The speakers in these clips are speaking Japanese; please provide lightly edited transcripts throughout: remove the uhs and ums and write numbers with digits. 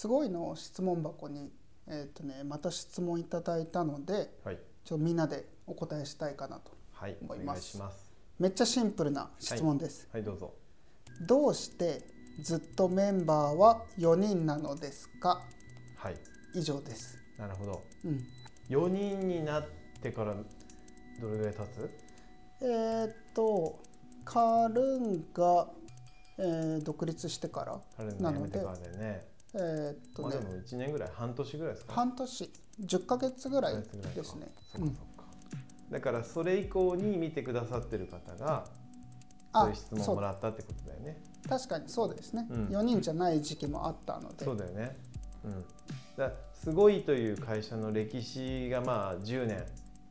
すごいの質問箱に、また質問いただいたので、はい、ちょっとみんなでお答えしたいかなと思います。はい、お願いします。めっちゃシンプルな質問です。はい、はい、どうぞ。どうしてずっとメンバーは4人なのですか。はい、以上です。なるほど。うん、4人になってからどれぐらい経つ？カルンが、独立してからなので、でも1年ぐらい、半年ぐらいですか？半年、10ヶ月ぐらいですね。だからそれ以降に見てくださってる方がそういう質問をもらったってことだよね。確かにそうですね、うん、4人じゃない時期もあったので。そうだよね、うん、だすごいという会社の歴史がまあ10年、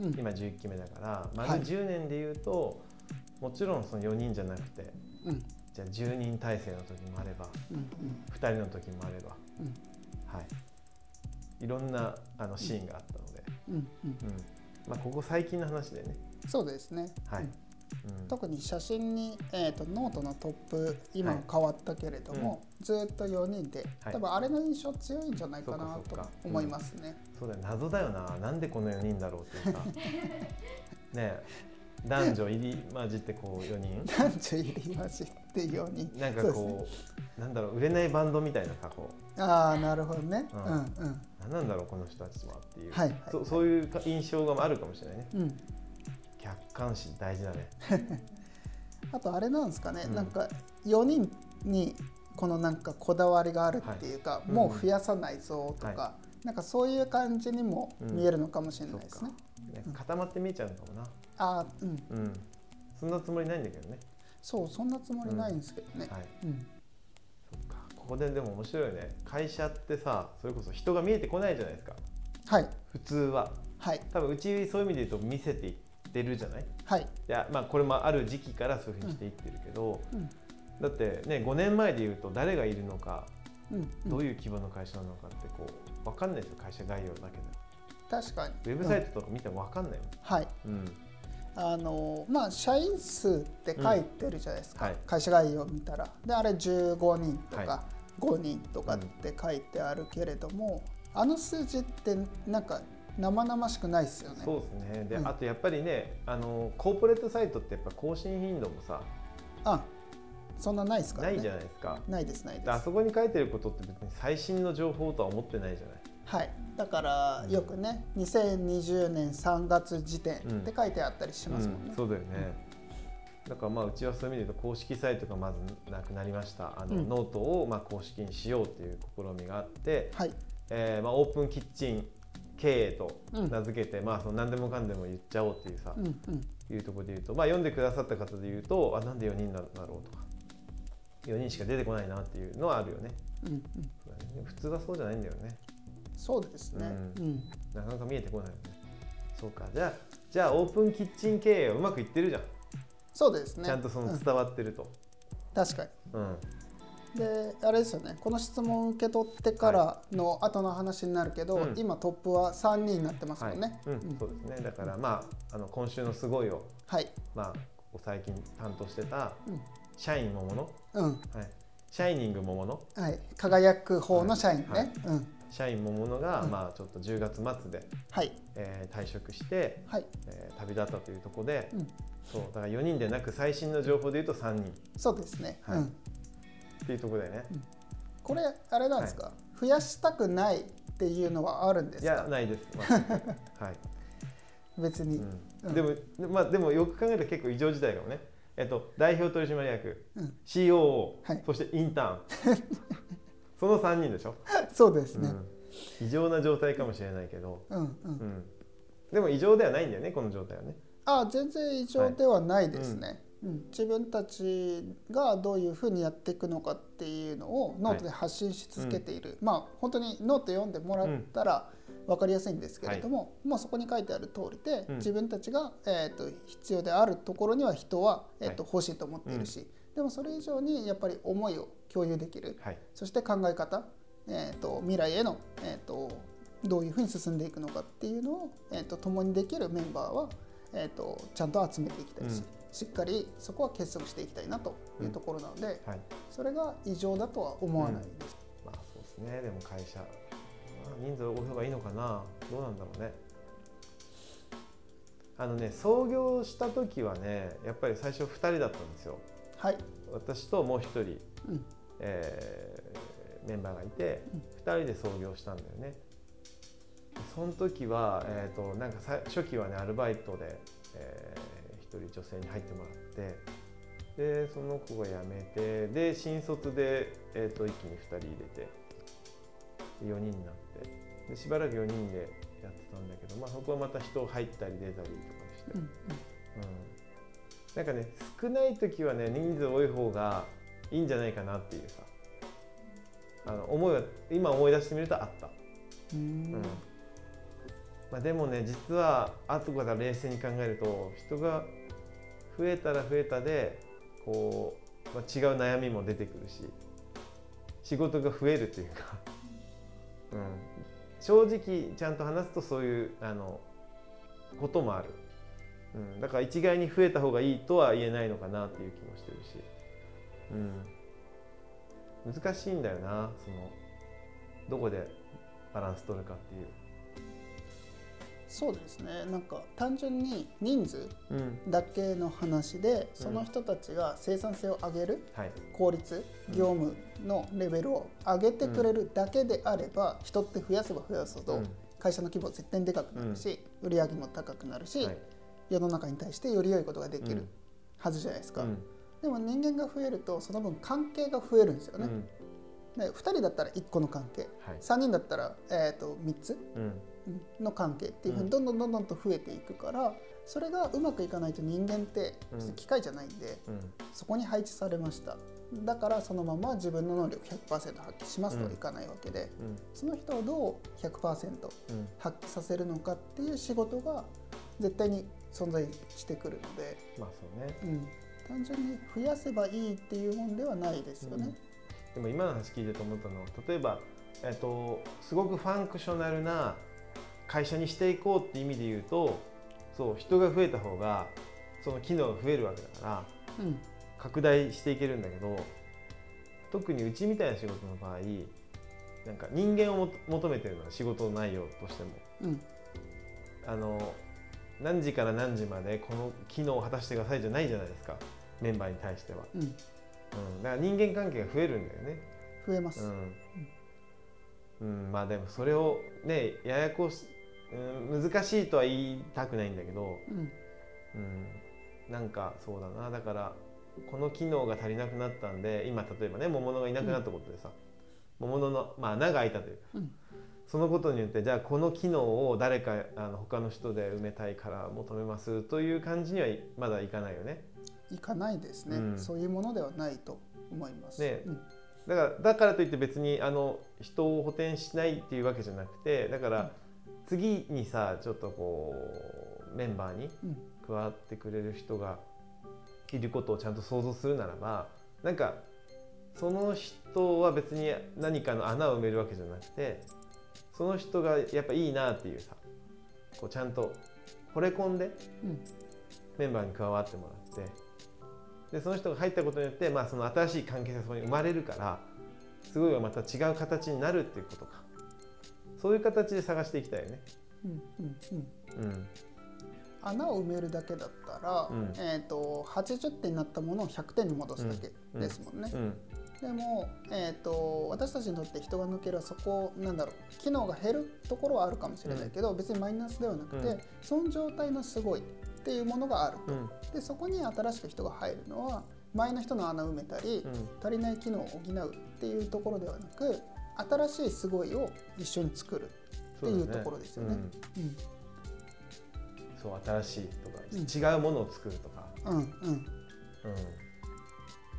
うん、今11期目だから丸10年でいうと、はい、もちろんその4人じゃなくて、うん、じゃあ10人体制の時もあれば、うんうん、2人の時もあれば、うん、はい、いろんなシーンがあったので、まあ、ここ最近の話でね。そうですね、はい、うん、特に写真に、ノートのトップ今も変わったけれども、はい、うん、ずっと4人で、はい、多分あれの印象強いんじゃないかなと思いますね。そうだよ、謎だよな、なんでこの4人だろうっていうかね、男女入り混じってこう4人男女入り混じって4人、なんかこう、なんだろう、売れないバンドみたいな格好。ああ、なるほどね、うんうん、何なんだろうこの人たちはっていう、はい、そういう印象があるかもしれないね、うん、客観視大事だねあとあれなんですかね、うん、なんか4人にこのなんかこだわりがあるっていうか、はい、うん、もう増やさないぞとか、はい、なんかそういう感じにも見えるのかもしれないですね、うん、ね、固まって見えちゃうのかもな。あ、うん、うん、そんなつもりないんだけどね。そう、そんなつもりないんですけどね。ここででも面白いよね。会社ってさ、それこそ人が見えてこないじゃないですか。はい。普通は。はい。多分うちそういう意味で言うと見せていってるじゃない。はい。いや、まあこれもある時期からそういうふうにしていってるけど、うんうん、だってね、5年前で言うと誰がいるのか、うんうん、どういう規模の会社なのかってこうわかんないですよ、会社概要だけで。確かに。ウェブサイトとか見てもわかんないもん。うん、はい。うん。まあ、社員数って書いてるじゃないですか、うん、はい、会社概要見たら。であれ15人とか、はい、5人とかって書いてあるけれども、うん、あの数字ってなんか生々しくないですよね。そうですね。で、うん、あとやっぱりね、コーポレートサイトってやっぱ更新頻度もさあ、そんなないですからね。ないじゃないですか。ないです、ないです。あそこに書いてることって別に最新の情報とは思ってないじゃない。はい、だからよくね、2020年3月時点って書いてあったりしますもんね、うんうん、そうだよね、うん、だからまあうちはそういう意味で言うと公式サイトがまずなくなりました。うん、ノートをまあ公式にしようという試みがあって、はい、まあオープンキッチン経営と名付けて、うん、まあその何でもかんでも言っちゃおうっていうさ、うんうん、いうところで言うと、まあ、読んでくださった方で言うと、あ、なんで4人なんだろうとか、4人しか出てこないなっていうのはあるよね、うんうん、普通はそうじゃないんだよね。そうですね、うんうん、なかなか見えてこないよね。そうか、じゃあオープンキッチン経営はうまくいってるじゃん。そうですね、ちゃんとその伝わってると、うん、確かに、うん、であれですよね、この質問を受け取ってからの後の話になるけど、はい、うん、今トップは3人になってますもんね。そうですね、だからまあ今週のすごいを、はい、まあ、最近担当してた社員ももの、うん、はい、シャイニングももの、はい、輝く方の社員ね、はいはい、うん、社員もものが、うん、まあちょっと10月末で、はい、退職して、はい、旅立ったというところで、うん、そうだから4人でなく最新の情報でいうと3人。そうですね、はい、うん、っていうところでね、うん、これあれなんですか、はい、増やしたくないっていうのはあるんですか。いや、ないです、まあはい、別に、うん、でも、まあ、でもよく考えたら結構異常事態かもね。代表取締役、うん、COO、はい、そしてインターンその3人でしょ。そうですね、うん、異常な状態かもしれないけど、うんうんうん、でも異常ではないんだよね、この状態はね。あ、全然異常ではないですね、はい、うんうん、自分たちがどういうふうにやっていくのかっていうのをノートで発信し続けている、はい、うん、まあ本当にノート読んでもらったら分かりやすいんですけれども、はい、もうそこに書いてある通りで、うん、自分たちが、必要であるところには人は、欲しいと思っているし、はい、うん、でもそれ以上にやっぱり思いを共有できる、はい、そして考え方、未来への、どういうふうに進んでいくのかっていうのを、共にできるメンバーは、ちゃんと集めていきたいし、うん、しっかりそこは結束していきたいなというところなので、うん、はい、それが異常だとは思わないです。うん、まあ、そうですね。でも会社、人数多い方がいいのかな、どうなんだろうね。創業した時はね、やっぱり最初2人だったんですよ。はい、私ともう1人、メンバーがいて、2人で創業したんだよね。その時は、なんか初期はね、アルバイトで、1人女性に入ってもらって、でその子が辞めて、で新卒で、一気に2人入れて4人になって、でしばらく4人でやってたんだけど、まあ、そこはまた人入ったり出たりとかして、なんかね、少ない時はね、人数多い方がいいんじゃないかなっていうさ、思いは今思い出してみるとあった。まあ、でもね、実は後から冷静に考えると、人が増えたら増えたでこう、まあ、違う悩みも出てくるし、仕事が増えるというか、正直ちゃんと話すとそういうこともある、だから一概に増えた方がいいとは言えないのかなっていう気もしてるし、難しいんだよな、そのどこでバランス取るかっていう。そうですね、なんか単純に人数だけの話で、その人たちが生産性を上げる、効率、業務のレベルを上げてくれるだけであれば、人って増やせば増やすほど会社の規模絶対にでかくなるし、売り上げも高くなるし、世の中に対してより良いことができるはずじゃないですか。でも人間が増えると、その分関係が増えるんですよね。で2人だったら1個の関係、3人だったら、3つの関係っていうふうにどんどんどんどんと増えていくから、それがうまくいかないと、人間って機械じゃないんで、そこに配置されました、だからそのまま自分の能力 100% 発揮しますとはいかないわけで、その人をどう 100% 発揮させるのかっていう仕事が絶対に存在してくるので、単純に増やせばいいっていうもんではないですよね。でも今の話聞いてと思ったのは、例えば、すごくファンクショナルな会社にしていこうって意味で言うと、そう、人が増えた方がその機能が増えるわけだから、拡大していけるんだけど、特にうちみたいな仕事の場合、なんか人間を求めてるのは仕事の内容としても、何時から何時までこの機能を果たしてくださいじゃないじゃないですか、メンバーに対しては。だから人間関係が増えるんだよね。増えます。まあでもそれをね、ややこし、難しいとは言いたくないんだけど、なんかそうだな、だからこの機能が足りなくなったんで、今例えばね、モモノがいなくなったことでさ、モモノの、まあ、穴が開いたというか、そのことによって、じゃあこの機能を誰か他の人で埋めたいから求めますという感じにはまだいかないよね。いかないですね、そういうものではないと思います、だからといって別に人を補填しないっていうわけじゃなくて、だから次にさ、ちょっとこうメンバーに加わってくれる人がいることをちゃんと想像するならば、なんかその人は別に何かの穴を埋めるわけじゃなくて、その人がやっぱいいなっていうさ、こうちゃんと惚れ込んでメンバーに加わってもらって、でその人が入ったことによって、まあ、その新しい関係性がそこに生まれるから、すごいまた違う形になるっていうことか。そういう形で探していきたいよね。穴を埋めるだけだったら、80点になったものを100点に戻すだけですもんね。でも、私たちにとって人が抜けるはそこ、なんだろう、機能が減るところはあるかもしれないけど、別にマイナスではなくて、その状態のすごいっていうものがあると、でそこに新しく人が入るのは、前の人の穴を埋めたり、足りない機能を補うっていうところではなく、新しいすごいを一緒に作るっていうところですよね。そう、新しいとか、違うものを作るとか、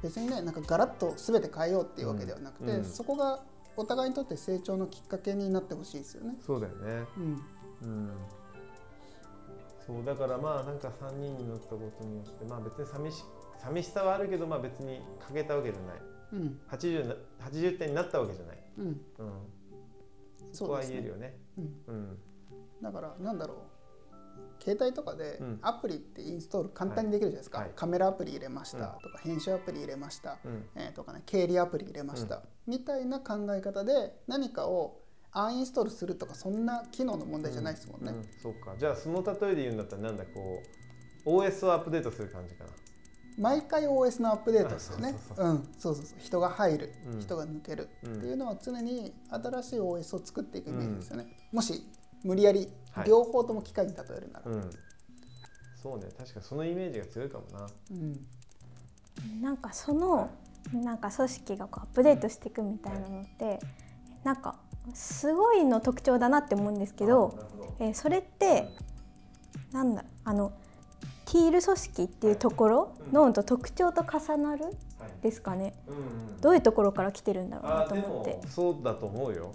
別にね、なんかガラッと全て変えようっていうわけではなくて、そこがお互いにとって成長のきっかけになってほしいですよね。そうだよね。そうだから、まあなんか3人になったことによって、まあ別に寂しさはあるけど、まあ別に欠けたわけじゃない、80点になったわけじゃない、そこは言えるよね。だからなんだろう、携帯とかでアプリってインストール簡単にできるじゃないですか、はい、カメラアプリ入れましたとか、編集アプリ入れました、とかね、経理アプリ入れました、みたいな考え方で何かをアンインストールするとか、そんな機能の問題じゃないですもんね。そうか、じゃあその例えで言うんだったら、なんだこう OS をアップデートする感じかな。毎回 OS のアップデートですよね。そうそうそう、人が入る、人が抜けるっていうのは常に新しい OS を作っていくイメージですよね。もし無理やり両方とも機械に例えるなら、そうね、確かそのイメージが強いかもな。なんかそのなんか組織がこうアップデートしていくみたいなのって、なんかすごいの特徴だなって思うんですけど、それってなんだ、ティール組織っていうところの特徴と重なるですかね。どういうところから来てるんだろうなと思って。そうだと思うよ。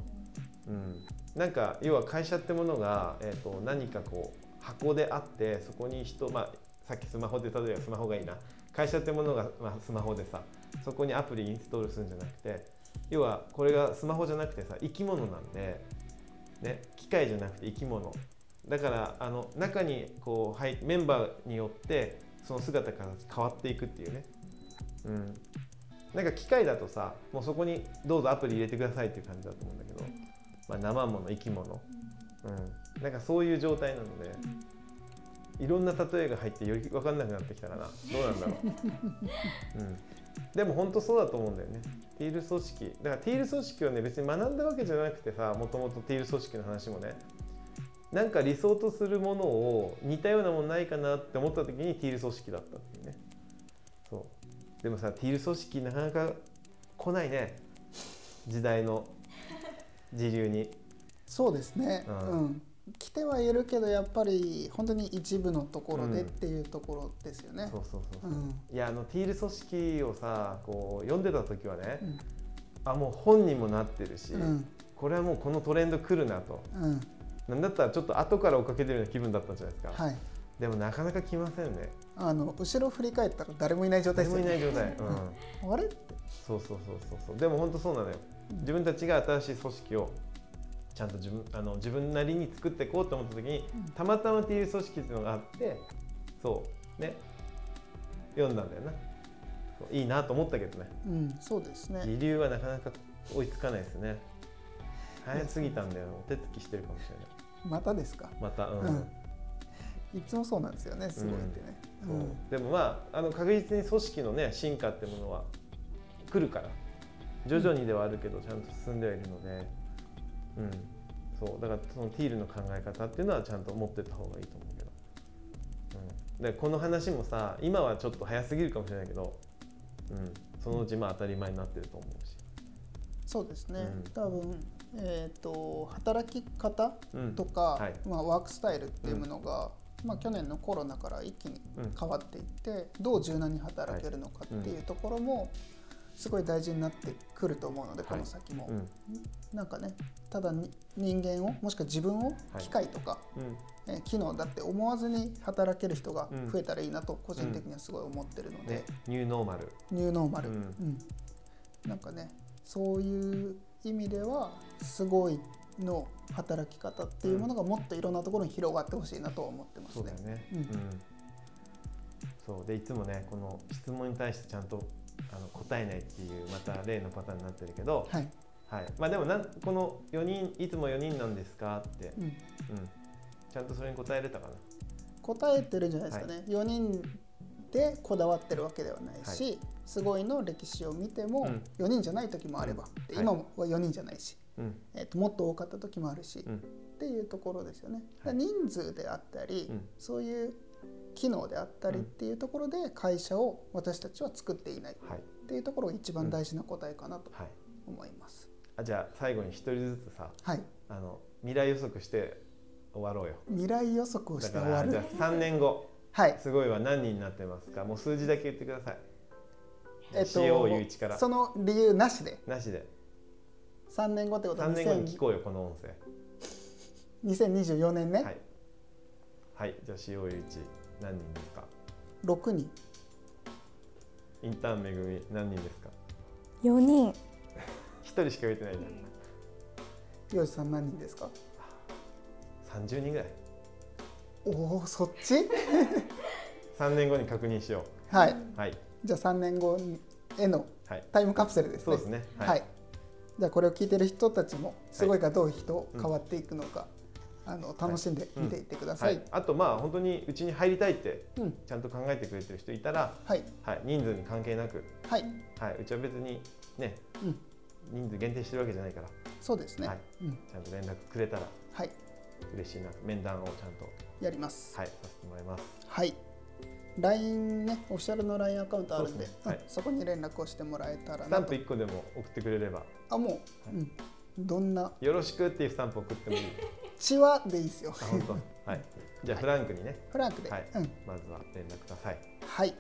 なんか要は会社ってものが、何かこう箱であって、そこに人、さっきスマホで例えばスマホがいいな。会社ってものが、スマホでさ、そこにアプリインストールするんじゃなくて、要はこれがスマホじゃなくてさ、生き物なんで、ね、機械じゃなくて生き物。だから中にこう、メンバーによってその姿から変わっていくっていうね、なんか機械だとさ、もうそこにどうぞアプリ入れてくださいっていう感じだと思うんだけど、生もの生き物、なんかそういう状態なので、いろんな例えが入ってより分かんなくなってきたらな、どうなんだろう、でも本当そうだと思うんだよね。ティール組織だから、ティール組織をね、別に学んだわけじゃなくてさ、もともとティール組織の話もね、なんか理想とするものを似たようなものないかなって思った時にティール組織だったっていうね。そうでもさ、ティール組織なかなか来ないね、時代の時流に。そうですね、来てはいるけど、やっぱり本当に一部のところでっていうところですよね。そうそうそう、いや、ティール組織をさ、こう読んでた時はね、もう本にもなってるし、これはもうこのトレンド来るなと。なんだったらちょっと後から追っかけてるような気分だったじゃないですか、でもなかなか来ませんね。後ろ振り返ったら誰もいない状態ですよね。あれって。そうそうそうそう、でも本当そうなのよ。自分たちが新しい組織をちゃんと自分なりに作っていこうと思った時に、たまたまティール組織っていうのがあって、そうね、読んだんだよな。いいなと思ったけどね。そうですね、理由はなかなか追いつかないですね。早すぎたんだよ、手つきしてるかもしれない。またですか。また、いつもそうなんですよね、すごいってね。でも確実に組織のね、進化ってものは来るから、徐々にではあるけどちゃんと進んではいるので、そうだから、そのティールの考え方っていうのはちゃんと持ってった方がいいと思うけど、でこの話もさ、今はちょっと早すぎるかもしれないけど、そのうち当たり前になってると思うし。そうですね、多分働き方とか、ワークスタイルっていうものが、去年のコロナから一気に変わっていって、どう柔軟に働けるのかっていうところもすごい大事になってくると思うので、この先も、なんかね、ただ人間を、もしくは自分を機械とか、機能だって思わずに働ける人が増えたらいいなと個人的にはすごい思ってるので、ニューノーマル、なんかね、そういう意味ではSUGOIの働き方っていうものがもっといろんなところに広がってほしいなと思ってますね。そうだよね。そうで、いつもね、この質問に対してちゃんと答えないっていう、また例のパターンになってるけど、でもこの4人、いつも4人なんですかって、ちゃんとそれに答えれたかな。答えてるんじゃないですかね。4人でこだわってるわけではないし、SUGOIの歴史を見ても4人じゃない時もあれば、今は4人じゃないし、もっと多かった時もあるし、っていうところですよね。人数であったり、そういう機能であったりっていうところで会社を私たちは作っていないっていうところが一番大事な答えかなと思います。じゃあ最後に一人ずつさ、未来予測して終わろうよ。未来予測をして終わる。じゃあ3年後、SUGOIは何人になってますか。もう数字だけ言ってください。COU1 から。その理由なしで。なしで。3年後ってこと。3年後に聞こうよこの音声。2024年ね。はい、じゃあ COU1 何人ですか。6人。インターンめぐみ何人ですか。4人。1人しか言ってないじゃん。ヨウジさん何人ですか。30人ぐらい。おお、そっち3年後に確認しよう。はい、はい、じゃあ3年後へのタイムカプセルですね。そうですね。はい、はい、じゃあこれを聞いてる人たちもすごいがどう人変わっていくのか、はい、楽しんで見ていってください。はい、あとまあ本当にうちに入りたいってちゃんと考えてくれてる人いたら、はいはい、人数に関係なく、はいはい、うちは別にね、うん、人数限定してるわけじゃないから。そうですね、はい、うん、ちゃんと連絡くれたら、はい、嬉しいな。面談をちゃんとやります。はい、させてもらいます。はい。LINE ね、オフィシャルの LINE アカウントあるんで、はい、そこに連絡をしてもらえたらなと。スタンプ1個でも送ってくれれば。あ、もう、はい、うん、どんな。よろしくっていうスタンプ送ってもいい。チワでいいですよ。あ、本当。はい。じゃあフランクにね。はい、フランクで。はい、うん。まずは連絡ください。はい。